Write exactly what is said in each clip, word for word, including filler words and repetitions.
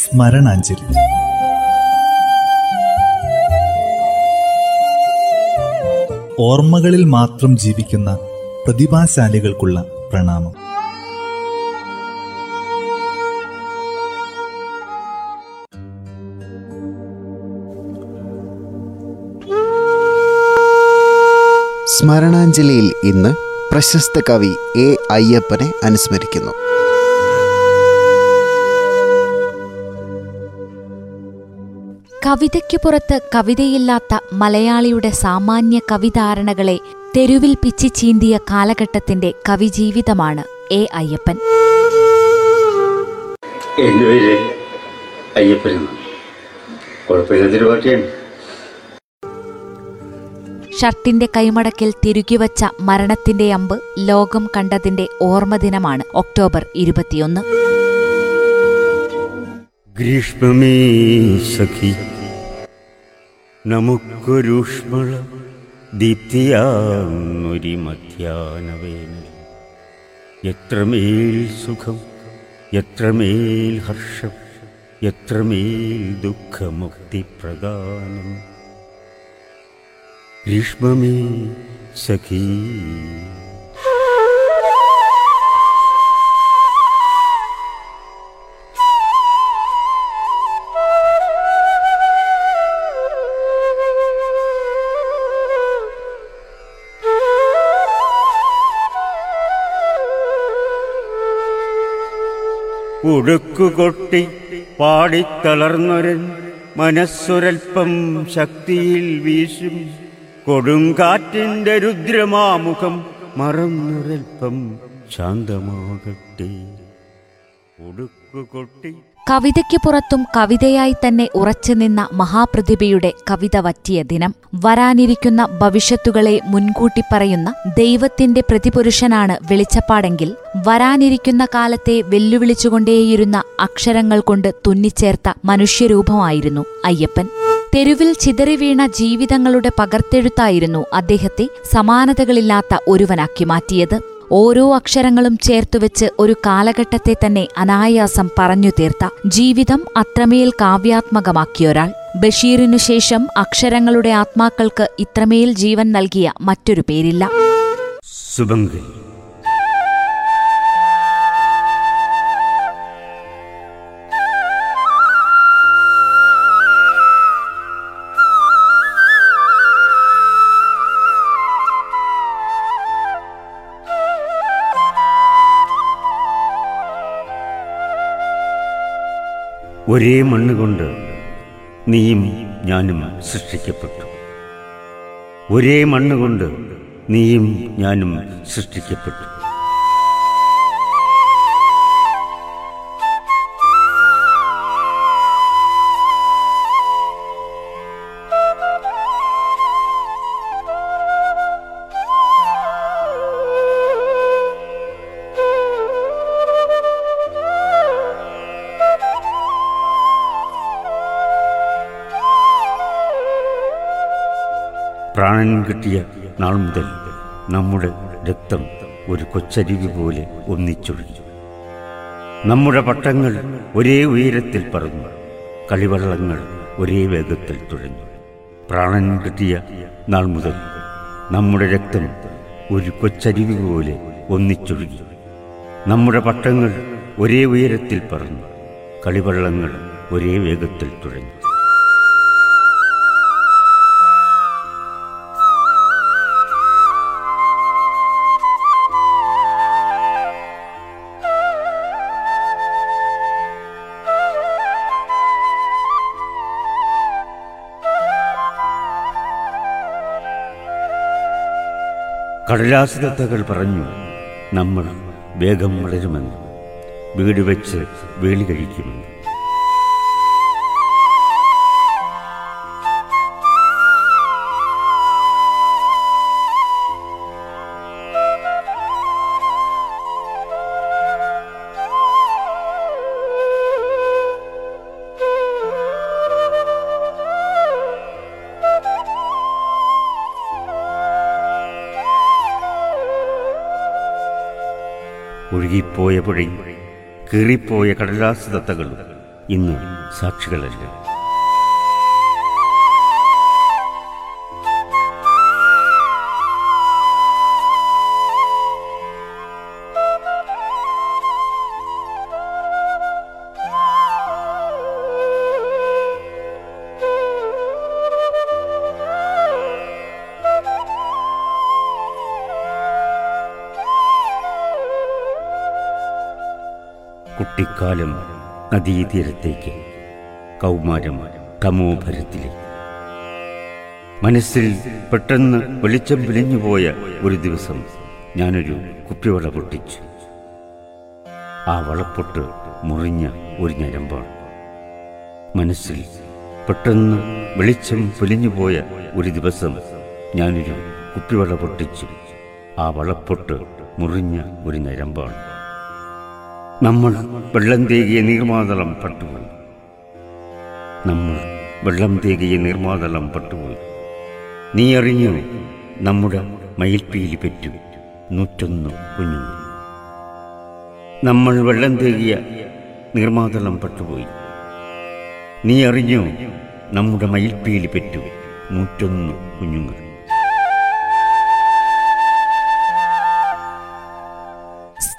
സ്മരണാഞ്ജലി. ഓർമ്മകളിൽ മാത്രം ജീവിക്കുന്ന പ്രതിഭാശാലികൾക്കുള്ള പ്രണാമം. സ്മരണാഞ്ജലിയിൽ ഇന്ന് പ്രശസ്ത കവി എ അയ്യപ്പനെ അനുസ്മരിക്കുന്നു. കവിതയ്ക്ക് പുറത്ത് കവിതയില്ലാത്ത മലയാളിയുടെ സാമാന്യ കവിധാരണകളെ തെരുവിൽ പിച്ചി ചീന്തിയ കാലഘട്ടത്തിന്റെ കവിജീവിതമാണ് എ അയ്യപ്പൻ. ഷർട്ടിന്റെ കൈമടക്കിൽ തിരുകിവച്ച മരണത്തിന്റെ അമ്പ് ലോകം കണ്ടതിന്റെ ഓർമ്മദിനമാണ് ഒക്ടോബർ ഇരുപത്തിയൊന്ന്. ഗ്രീഷ്മമേ സഖി നമുക്കൊരുഷ്മള ദീപ്തിയാന്നൊരു മധ്യാനവേനൽ, എത്രമേൽ സുഖം എത്രമേൽ ഹർഷം എത്രമേൽ ദുഃഖമുക്തിപ്രദാനം. ഗ്രീഷ്മമേ സഖി. ഉടുക്കുകൊട്ടി പാടിത്തളർന്നൊരൻ മനസ്സൊരൽപ്പം ശക്തിയിൽ വീശും കൊടുങ്കാറ്റിന്റെ രുദ്രമാമുഖം മറന്നൊരൽപ്പം ശാന്തമാകട്ടെ. ഉടുക്കുകൊട്ടി കവിതയ്ക്ക് പുറത്തും കവിതയായി തന്നെ ഉറച്ചുനിന്ന മഹാപ്രതിഭയുടെ കവിത വറ്റിയ ദിനം. വരാനിരിക്കുന്ന ഭവിഷ്യത്തുകളെ മുൻകൂട്ടി പറയുന്ന ദൈവത്തിന്റെ പ്രതിപുരുഷനാണ് വെളിച്ചപ്പാടെങ്കിൽ, വരാനിരിക്കുന്ന കാലത്തെ വെല്ലുവിളിച്ചുകൊണ്ടേയിരുന്ന അക്ഷരങ്ങൾ കൊണ്ട് തുന്നിച്ചേർത്ത മനുഷ്യരൂപമായിരുന്നു അയ്യപ്പൻ. തെരുവിൽ ചിതറിവീണ ജീവിതങ്ങളുടെ പകർത്തെഴുത്തായിരുന്നു അദ്ദേഹത്തെ സമാനതകളില്ലാത്ത ഒരുവനാക്കി മാറ്റിയത്. ഓരോ അക്ഷരങ്ങളും ചേർത്തുവെച്ച് ഒരു കാലഘട്ടത്തെ തന്നെ അനായാസം പറഞ്ഞു തീർത്ത, ജീവിതം അത്രമേൽ കാവ്യാത്മകമാക്കിയൊരാൾ. ബഷീറിനു ശേഷം അക്ഷരങ്ങളുടെ ആത്മാക്കൾക്ക് ഇത്രമേൽ ജീവൻ നൽകിയ മറ്റൊരു പേരില്ല. ഒരേ മണ്ണുകൊണ്ട് നീയും ഞാനും സൃഷ്ടിക്കപ്പെട്ടു, ഒരേ മണ്ണുകൊണ്ട് നീയും ഞാനും സൃഷ്ടിക്കപ്പെട്ടു. പ്രാണൻ കിട്ടിയ നാൾ മുതൽ നമ്മുടെ രക്തം ഒരു കൊച്ചരുവി പോലെ ഒന്നിച്ചൊഴുകി, നമ്മുടെ പട്ടങ്ങൾ ഒരേ ഉയരത്തിൽ പറന്നു, കളിവള്ളങ്ങൾ ഒരേ വേഗത്തിൽ തുഴഞ്ഞു. പ്രാണൻ കിട്ടിയ നാൾ മുതൽ നമ്മുടെ രക്തം ഒരു കൊച്ചരുവി പോലെ ഒന്നിച്ചൊഴുകി, നമ്മുടെ പട്ടങ്ങൾ ഒരേ ഉയരത്തിൽ പറന്നു, കളിവള്ളങ്ങൾ ഒരേ വേഗത്തിൽ തുഴഞ്ഞു. കടലാസിതത്തകൾ പറഞ്ഞു നമ്മൾ വേഗം വളരുമെന്ന്, വീട് വെച്ച് വേളി കഴിക്കുമെന്ന്. ഒഴുകിപ്പോയ പുഴയും കീറിപ്പോയ കടലാസ് തത്തകളും ഇന്ന് സാക്ഷികളല്ലേ. കുട്ടിക്കാലം നദീതീരത്തേക്ക്, കൗമാരം കമോഭരത്തിലേക്ക്. മനസ്സിൽ പെട്ടെന്ന് വെളിച്ചം വിളിഞ്ഞുപോയ ഒരു ദിവസം ഞാനൊരു കുപ്പിവള പൊട്ടിച്ചു. ആ വളപ്പൊട്ട് മുറിഞ്ഞ ഒരു ഞരമ്പാണ്. മനസ്സിൽ പെട്ടെന്ന് വെളിച്ചം പൊലിഞ്ഞുപോയ ഒരു ദിവസം ഞാനൊരു കുപ്പിവള പൊട്ടിച്ചു. ആ വളപ്പൊട്ട് മുറിഞ്ഞ ഒരു ഞരമ്പാണ്. നമ്മൾ വെള്ളം തേകിയ നീർമാതളം പട്ടുപോയി, നമ്മൾ വെള്ളം തേകിയ നീർമാതളം പട്ടുപോയി. നീ അറിഞ്ഞു നമ്മുടെ മയിൽപ്പീലി പെറ്റു നൂറ്റൊന്ന് കുഞ്ഞുങ്ങൾ. നമ്മൾ വെള്ളം തേകിയ നീർമാതളം പട്ടുപോയി. നീ അറിഞ്ഞു നമ്മുടെ മയിൽപ്പീലി പെറ്റു നൂറ്റൊന്ന് കുഞ്ഞുങ്ങൾ.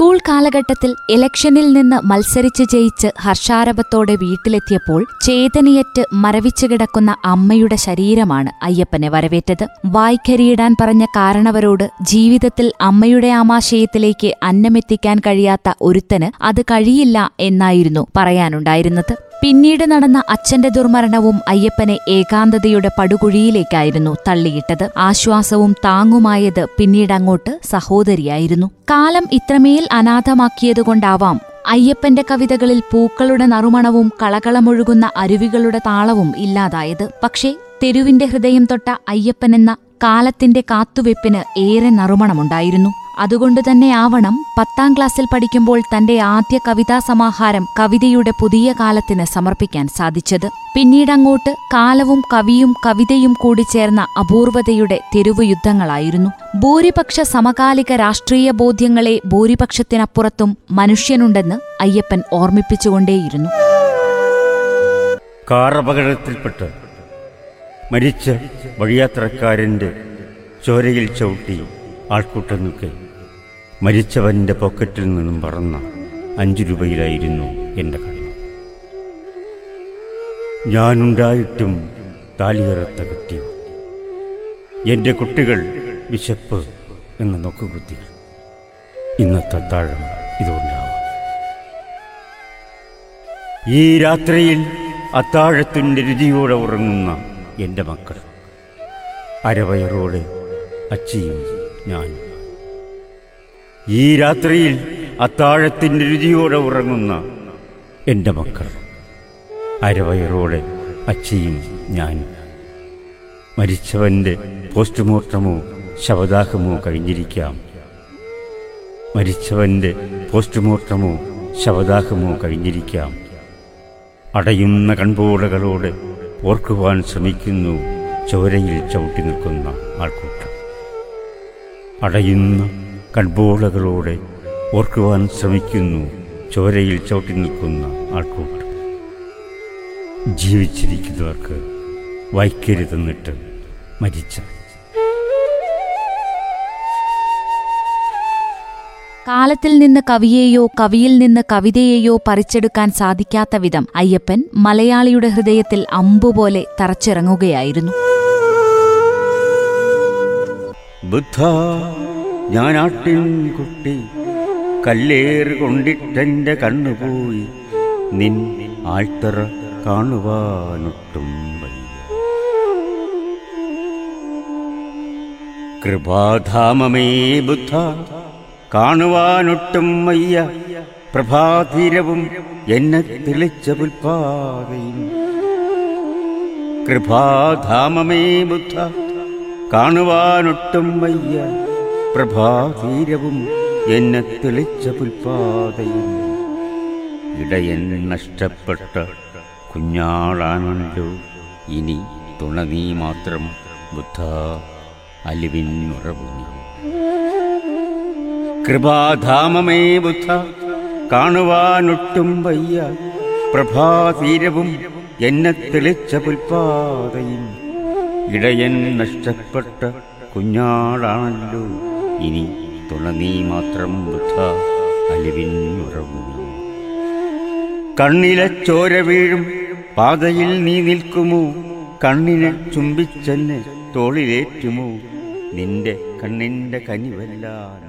സ്കൂൾ കാലഘട്ടത്തിൽ ഇലക്ഷനിൽ നിന്ന് മത്സരിച്ച് ജയിച്ച് ഹർഷാരവത്തോടെ വീട്ടിലെത്തിയപ്പോൾ ചേതനയേറ്റ് മരവിച്ചു കിടക്കുന്ന അമ്മയുടെ ശരീരമാണ് അയ്യപ്പനെ വരവേറ്റത്. വായ്ക്കരിയിടാൻ പറഞ്ഞ കാരണവരോട് ജീവിതത്തിൽ അമ്മയുടെ ആമാശയത്തിലേക്ക് അന്നമെത്തിക്കാൻ കഴിയാത്ത ഒരുത്തന് അത് കഴിയില്ല എന്നായിരുന്നു പറയാനുണ്ടായിരുന്നത്. പിന്നീട് നടന്ന അച്ഛന്റെ ദുർമരണവും അയ്യപ്പനെ ഏകാന്തതയുടെ പടുകുഴിയിലേക്കായിരുന്നു തള്ളിയിട്ടത്. ആശ്വാസവും താങ്ങുമായത് പിന്നീടങ്ങോട്ട് സഹോദരിയായിരുന്നു. കാലം ഇത്രമേൽ അനാഥമാക്കിയതുകൊണ്ടാവാം അയ്യപ്പന്റെ കവിതകളിൽ പൂക്കളുടെ നറുമണവും കളകളമൊഴുകുന്ന അരുവികളുടെ താളവും ഇല്ലാതായത്. പക്ഷേ തെരുവിന്റെ ഹൃദയം തൊട്ട അയ്യപ്പനെന്ന കാലത്തിന്റെ കാത്തുവെപ്പിന് ഏറെ നറുമണമുണ്ടായിരുന്നു. അതുകൊണ്ടുതന്നെയാവണം പത്താം ക്ലാസ്സിൽ പഠിക്കുമ്പോൾ തന്റെ ആദ്യ കവിതാ സമാഹാരം കവിതയുടെ പുതിയ കാലത്തിന് സമർപ്പിക്കാൻ സാധിച്ചത്. പിന്നീടങ്ങോട്ട് കാലവും കവിയും കവിതയും കൂടി ചേർന്ന അപൂർവതയുടെ തെരുവ് യുദ്ധങ്ങളായിരുന്നു. ഭൂരിപക്ഷ സമകാലിക രാഷ്ട്രീയ ബോധ്യങ്ങളെ ഭൂരിപക്ഷത്തിനപ്പുറത്തും മനുഷ്യനുണ്ടെന്ന് അയ്യപ്പൻ ഓർമ്മിപ്പിച്ചുകൊണ്ടേയിരുന്നു. കാറപകടത്തിൽപ്പെട്ട് മരിച്ച വഴിയാത്രക്കാരന്റെ ചോരയിൽ ചവിട്ടി ആൾക്കൂട്ടം നിൽക്കെ മരിച്ചവൻ്റെ പോക്കറ്റിൽ നിന്നും പറന്ന അഞ്ചു രൂപയിലായിരുന്നു എൻ്റെ കണ്ണ്. ഞാനുണ്ടായിട്ടും താലികറുത്ത കുട്ടി, എൻ്റെ കുട്ടികൾ വിശപ്പ് എന്ന നോക്കുകുത്തി. ഇന്നത്തെ താഴം ഇതുകൊണ്ടാവും. ഈ രാത്രിയിൽ അത്താഴത്തിൻ്റെ രുചിയോടെ ഉറങ്ങുന്ന എൻ്റെ മക്കൾ, അരവയറോടെ അച്ചിയും ഞാൻ. ഈ രാത്രിയിൽ അത്താഴത്തിൻ്റെ രുചിയോടെ ഉറങ്ങുന്ന എൻ്റെ മക്കൾ, അരവയറോടെ അച്ചിയും ഞാൻ. മരിച്ചവൻ്റെ പോസ്റ്റ്മോർട്ടമോ ശവദാഹമോ കഴിഞ്ഞിരിക്കാം. മരിച്ചവൻ്റെ പോസ്റ്റ്മോർട്ടമോ ശവദാഹമോ കഴിഞ്ഞിരിക്കാം. അടയുന്ന കൺപോളകളോടെ ഓർക്കുവാൻ ശ്രമിക്കുന്നു ചോരയിൽ ചവിട്ടി നിൽക്കുന്ന ആൾക്കൂട്ടം. അടയുന്ന കൺപോളകളോടെ ഓർക്കുവാൻ ശ്രമിക്കുന്നു ചോരയിൽ ചവിട്ടി നിൽക്കുന്ന ആൾക്കൂട്ടം. ജീവിച്ചിരിക്കുന്നവർക്ക് വായിക്കരുതെന്നിട്ട് മരിച്ച കാലത്തിൽ നിന്ന് കവിയെയോ കവിയിൽ നിന്ന് കവിതയെയോ പറിച്ചെടുക്കാൻ സാധിക്കാത്ത വിധം അയ്യപ്പൻ മലയാളിയുടെ ഹൃദയത്തിൽ അമ്പുപോലെ തറച്ചിറങ്ങുകയായിരുന്നു. ബുദ്ധ ഞാനാട്ടിൻ കുട്ടി, കല്ലേറ് കൊണ്ടിട്ടെൻ്റെ കണ്ണുപോയി, നിൻ ആൾത്തറ കാണുവാനൊട്ടും കൃപാധാമമേ ബുദ്ധ, കാണുവാനൊട്ടും വയ്യ പ്രഭാതീരവും എന്നെ തെളിച്ച പുൽപ്പാതയും. കൃപാധാമമേ ബുദ്ധ, കാണുവാനൊട്ടും വയ്യ പ്രഭാതീരവും എന്നെ തെളിച്ച പുൽപ്പാതയും. ഇടയൻ നഷ്ടപ്പെട്ട കുഞ്ഞാളാണല്ലോ ഇനി തുണ നീ മാത്രം ബുദ്ധ, അലിവിൻ ഉറവുനി. കൃപാധാമമേ ബുദ്ധ, കാണുവാനൊട്ടും വയ്യ പ്രഭാതീരവും എന്നെ തെളിച്ച പുൽപ്പാതയും. ഇടയൻ നഷ്ടപ്പെട്ട കുഞ്ഞാടാണല്ലോ, ഇനി തുണനീ മാത്രം വൃഥ അലിവിൻ ഉറവു. കണ്ണിലെ ചോര വീഴും പാതയിൽ നീ നിൽക്കുമോ? കണ്ണിനെ ചുംബിച്ചെന്നെ തോളിലേറ്റുമോ? നിന്റെ കണ്ണിൻ്റെ കനിവെല്ലാം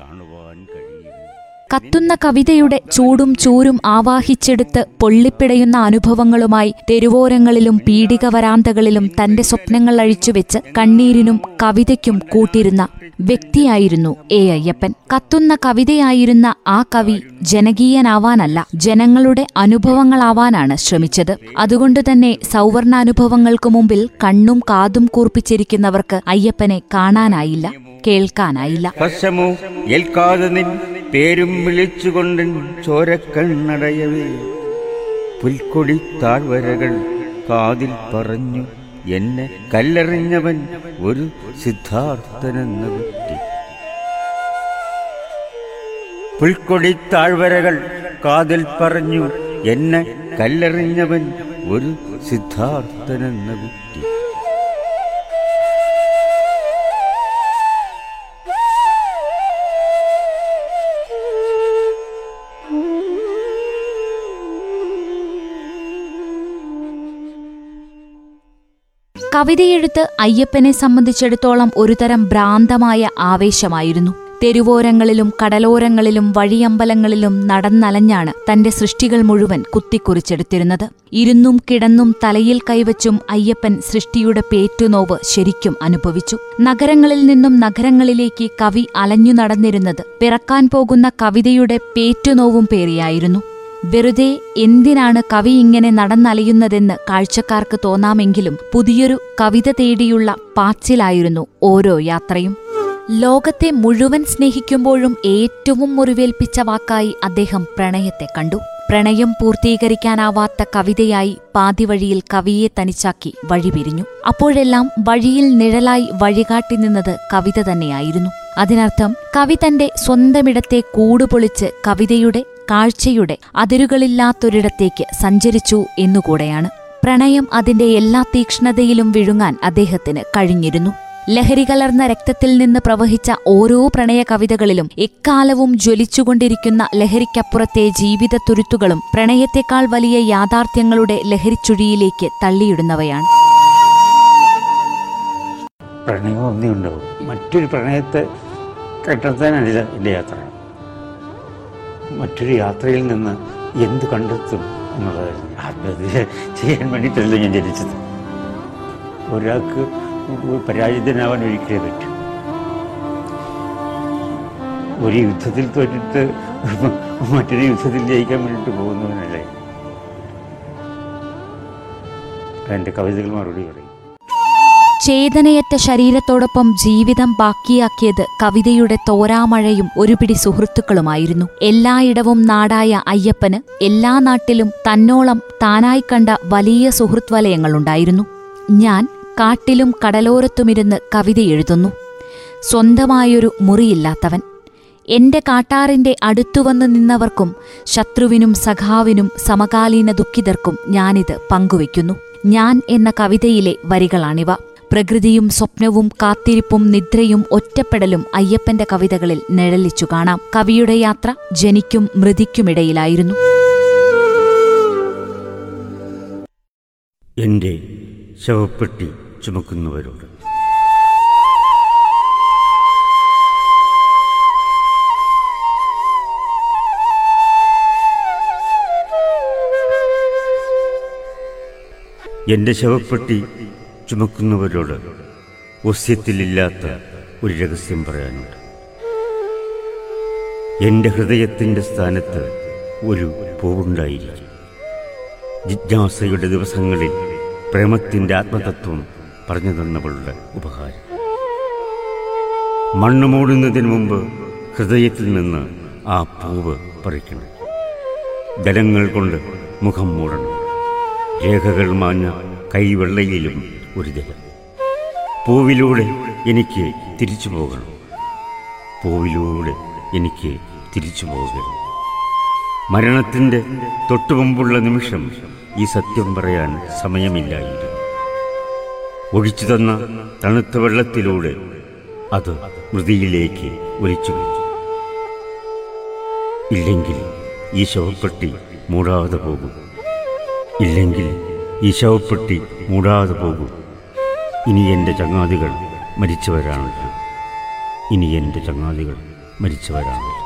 കാണുവാൻ കഴിയും. കത്തുന്ന കവിതയുടെ ചൂടും ചൂരും ആവാഹിച്ചെടുത്ത് പൊള്ളിപ്പിടയുന്ന അനുഭവങ്ങളുമായി തെരുവോരങ്ങളിലും പീഡിക വരാന്തകളിലും തന്റെ സ്വപ്നങ്ങൾ അഴിച്ചുവെച്ച് കണ്ണീരിനും കവിതയ്ക്കും കൂട്ടിരുന്ന വ്യക്തിയായിരുന്നു എ അയ്യപ്പൻ. കത്തുന്ന കവിതയായിരുന്ന ആ കവി ജനകീയനാവാനല്ല, ജനങ്ങളുടെ അനുഭവങ്ങളാവാനാണ് ശ്രമിച്ചത്. അതുകൊണ്ടുതന്നെ സൗവർണാനുഭവങ്ങൾക്കു മുമ്പിൽ കണ്ണും കാതും കൂർപ്പിച്ചിരിക്കുന്നവർക്ക് അയ്യപ്പനെ കാണാനായില്ല, കേൾക്കാനായില്ല. പേരും വിളിച്ചുകൊണ്ട് ചോരക്കണ്ണടയവേ പുൽക്കൊടി താഴ്വരകൾ കാതിൽ പറഞ്ഞു എന്നെ കല്ലെറിഞ്ഞവൻ ഒരു സിദ്ധാർത്ഥനെന്ന വ്യക്തി. പുൽക്കൊടി താഴ്വരകൾ കാതിൽ പറഞ്ഞു എന്നെ കല്ലെറിഞ്ഞവൻ ഒരു സിദ്ധാർത്ഥനെന്ന വ്യക്തി. കവിതയെഴുത്ത് അയ്യപ്പനെ സംബന്ധിച്ചിടത്തോളം ഒരുതരം ഭ്രാന്തമായ ആവേശമായിരുന്നു. തെരുവോരങ്ങളിലും കടലോരങ്ങളിലും വഴിയമ്പലങ്ങളിലും നടന്നലഞ്ഞാണ് തന്റെ സൃഷ്ടികൾ മുഴുവൻ കുത്തിക്കുറിച്ചെടുത്തിരുന്നത്. ഇരുന്നും കിടന്നും തലയിൽ കൈവച്ചും അയ്യപ്പൻ സൃഷ്ടിയുടെ പേറ്റുനോവ് ശരിക്കും അനുഭവിച്ചു. നഗരങ്ങളിൽ നിന്നും നഗരങ്ങളിലേക്ക് കവി അലഞ്ഞു നടന്നിരുന്നത് പിറക്കാൻ പോകുന്ന കവിതയുടെ പേറ്റുനോവും പേറിയായിരുന്നു. വെറുതെ എന്തിനാണ് കവി ഇങ്ങനെ നടന്നലയുന്നതെന്ന് കാഴ്ചക്കാർക്ക് തോന്നാമെങ്കിലും പുതിയൊരു കവിത തേടിയുള്ള പാച്ചിലായിരുന്നു ഓരോ യാത്രയും. ലോകത്തെ മുഴുവൻ സ്നേഹിക്കുമ്പോഴും ഏറ്റവും മുറിവേൽപ്പിച്ച വാക്കായി അദ്ദേഹം പ്രണയത്തെ കണ്ടു. പ്രണയം പൂർത്തീകരിക്കാനാവാത്ത കവിതയായി പാതിവഴിയിൽ കവിയെ തനിച്ചാക്കി വഴിപിരിഞ്ഞു. അപ്പോഴെല്ലാം വഴിയിൽ നിഴലായി വഴികാട്ടി നിന്നത് കവിത തന്നെയായിരുന്നു. അതിനർത്ഥം കവി തന്റെ സ്വന്തമിടത്തെ കൂടുപൊളിച്ച് കവിതയുടെ കാഴ്ചയുടെ അതിരുകളില്ലാത്തൊരിടത്തേക്ക് സഞ്ചരിച്ചു എന്നുകൂടെയാണ്. പ്രണയം അതിന്റെ എല്ലാ തീക്ഷ്ണതയിലും വിഴുങ്ങാൻ അദ്ദേഹത്തിന് കഴിഞ്ഞിരുന്നു. ലഹരി കലർന്ന രക്തത്തിൽ നിന്ന് പ്രവഹിച്ച ഓരോ പ്രണയ കവിതകളിലും എക്കാലവും ജ്വലിച്ചുകൊണ്ടിരിക്കുന്ന ലഹരിക്കപ്പുറത്തെ ജീവിത തുരുത്തുകളും പ്രണയത്തെക്കാൾ വലിയ യാഥാർത്ഥ്യങ്ങളുടെ ലഹരിച്ചുഴിയിലേക്ക് തള്ളിയിടുന്നവയാണ്. പ്രണയം ഒന്നുണ്ടാവും, മറ്റൊരു പ്രണയത്തെ കണ്ടെത്താനല്ല എൻ്റെ യാത്ര. മറ്റൊരു യാത്രയിൽ നിന്ന് എന്ത് കണ്ടെത്തും എന്നുള്ളതായിരുന്നു. ആത്മഹത്യ ചെയ്യാൻ വേണ്ടിയിട്ടല്ല ഞാൻ ജനിച്ചത്. ഒരാൾക്ക് പരാജിതനാവാൻ ഒരിക്കലേ പറ്റും. ഒരു യുദ്ധത്തിൽ തോറ്റിട്ട് മറ്റൊരു യുദ്ധത്തിൽ ജയിക്കാൻ വേണ്ടിയിട്ട് പോകുന്നവനല്ലേ. എൻ്റെ കവിതകൾ മറുപടി പറയും. ചേതനയറ്റ ശരീരത്തോടൊപ്പം ജീവിതം ബാക്കിയാക്കിയത് കവിതയുടെ തോരാമഴയും ഒരുപിടി സുഹൃത്തുക്കളുമായിരുന്നു. എല്ലായിടവും നാടായ അയ്യപ്പന് എല്ലാ നാട്ടിലും തന്നോളം താനായി കണ്ട വലിയ സുഹൃത് വലയങ്ങളുണ്ടായിരുന്നു. ഞാൻ കാട്ടിലും കടലോരത്തുമിരുന്ന് കവിതയെഴുതുന്നു, സ്വന്തമായൊരു മുറിയില്ലാത്തവൻ. എന്റെ കാട്ടാറിന്റെ അടുത്തുവന്ന് നിന്നവർക്കും ശത്രുവിനും സഖാവിനും സമകാലീന ദുഃഖിതർക്കും ഞാനിത് പങ്കുവയ്ക്കുന്നു. ഞാൻ എന്ന കവിതയിലെ വരികളാണിവ. പ്രകൃതിയും സ്വപ്നവും കാത്തിരിപ്പും നിദ്രയും ഒറ്റപ്പെടലും അയ്യപ്പന്റെ കവിതകളിൽ നിഴലിച്ചു കാണാം. കവിയുടെ യാത്ര ജനിക്കും മൃതിക്കുമിടയിലായിരുന്നു. എന്റെ ശവപ്പെട്ടി ചുമക്കുന്നവരോട് എന്റെ ശവപ്പെട്ടി ചുമക്കുന്നവരോട് വസ്യത്തിലില്ലാത്ത ഒരു രഹസ്യം പറയാനുണ്ട്. എൻ്റെ ഹൃദയത്തിൻ്റെ സ്ഥാനത്ത് ഒരു പൂവുണ്ടായിരിക്കും. ജിജ്ഞാസയുടെ ദിവസങ്ങളിൽ പ്രേമത്തിൻ്റെ ആത്മതത്വം പറഞ്ഞു തന്നവളുടെ ഉപഹാരം. മണ്ണ് മൂടുന്നതിന് മുമ്പ് ഹൃദയത്തിൽ നിന്ന് ആ പൂവ് പറിക്കണം. ജലങ്ങൾ കൊണ്ട് മുഖം മൂടണം. രേഖകൾ മാഞ്ഞ കൈവെള്ളയിലും ഒരു ജലം. പൂവിലൂടെ എനിക്ക് തിരിച്ചു പോകണം, പൂവിലൂടെ എനിക്ക് തിരിച്ചു പോകണം. മരണത്തിൻ്റെ തൊട്ടുമുമ്പുള്ള നിമിഷം ഈ സത്യം പറയാൻ സമയമില്ലായിരുന്നു. ഒഴിച്ചു തന്ന തണുത്ത വെള്ളത്തിലൂടെ അത് മൃതിയിലേക്ക് ഒലിച്ചു വെച്ചു. ഇല്ലെങ്കിൽ ഈ ശവപ്പെട്ടി മൂടാതെ പോകും, ഇല്ലെങ്കിൽ ഈ ശവപ്പെട്ടി മൂടാതെ പോകും. ഇനി എൻ്റെ ചങ്ങാതികൾ മരിച്ചവരാണല്ലോ, ഇനി എൻ്റെ ചങ്ങാതികൾ മരിച്ചവരാണല്ലോ.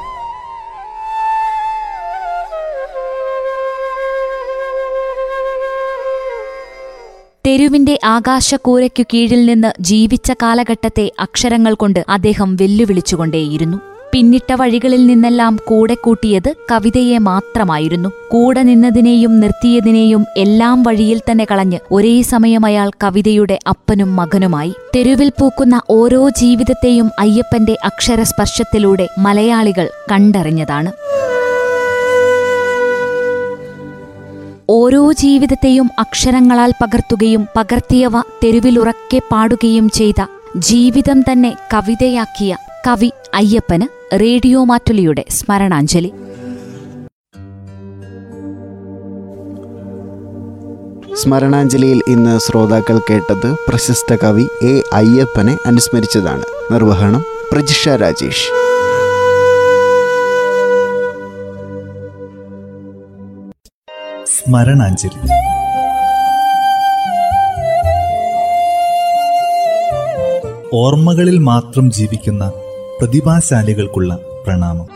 തെരുവിന്റെ ആകാശക്കൂരയ്ക്കു കീഴിൽ നിന്ന് ജീവിച്ച കാലഘട്ടത്തെ അക്ഷരങ്ങൾ കൊണ്ട് അദ്ദേഹം വെല്ലുവിളിച്ചുകൊണ്ടേയിരുന്നു. പിന്നിട്ട വഴികളിൽ നിന്നെല്ലാം കൂടെ കൂട്ടിയത് കവിതയെ മാത്രമായിരുന്നു. കൂടെ നിന്നതിനെയും നിർത്തിയതിനെയും എല്ലാം വഴിയിൽ തന്നെ കളഞ്ഞ് ഒരേ സമയം അയാൾ കവിതയുടെ അപ്പനും മകനുമായി. തെരുവിൽ പൂക്കുന്ന ഓരോ ജീവിതത്തെയും അയ്യപ്പന്റെ അക്ഷരസ്പർശത്തിലൂടെ മലയാളികൾ കണ്ടറിഞ്ഞതാണ്. ഓരോ ജീവിതത്തെയും അക്ഷരങ്ങളാൽ പകർത്തുകയും പകർത്തിയവ തെരുവിലുറക്കെ പാടുകയും ചെയ്ത, ജീവിതം തന്നെ കവിതയാക്കിയ കവി അയ്യപ്പന് റേഡിയോ മാറ്റുലിയുടെ സ്മരണാഞ്ജലി. സ്മരണാഞ്ജലിയിൽ ഇന്ന് ശ്രോതാക്കൾ കേട്ടത് പ്രശസ്ത കവി എ അയ്യപ്പനെ അനുസ്മരിച്ചതാണ്. നിർവഹണം പ്രജിഷ രാജേഷ്. സ്മരണാഞ്ജലി ഓർമ്മകളിൽ മാത്രം ജീവിക്കുന്ന പ്രതിഭാശാലികൾക്കുള്ള പ്രണാമം.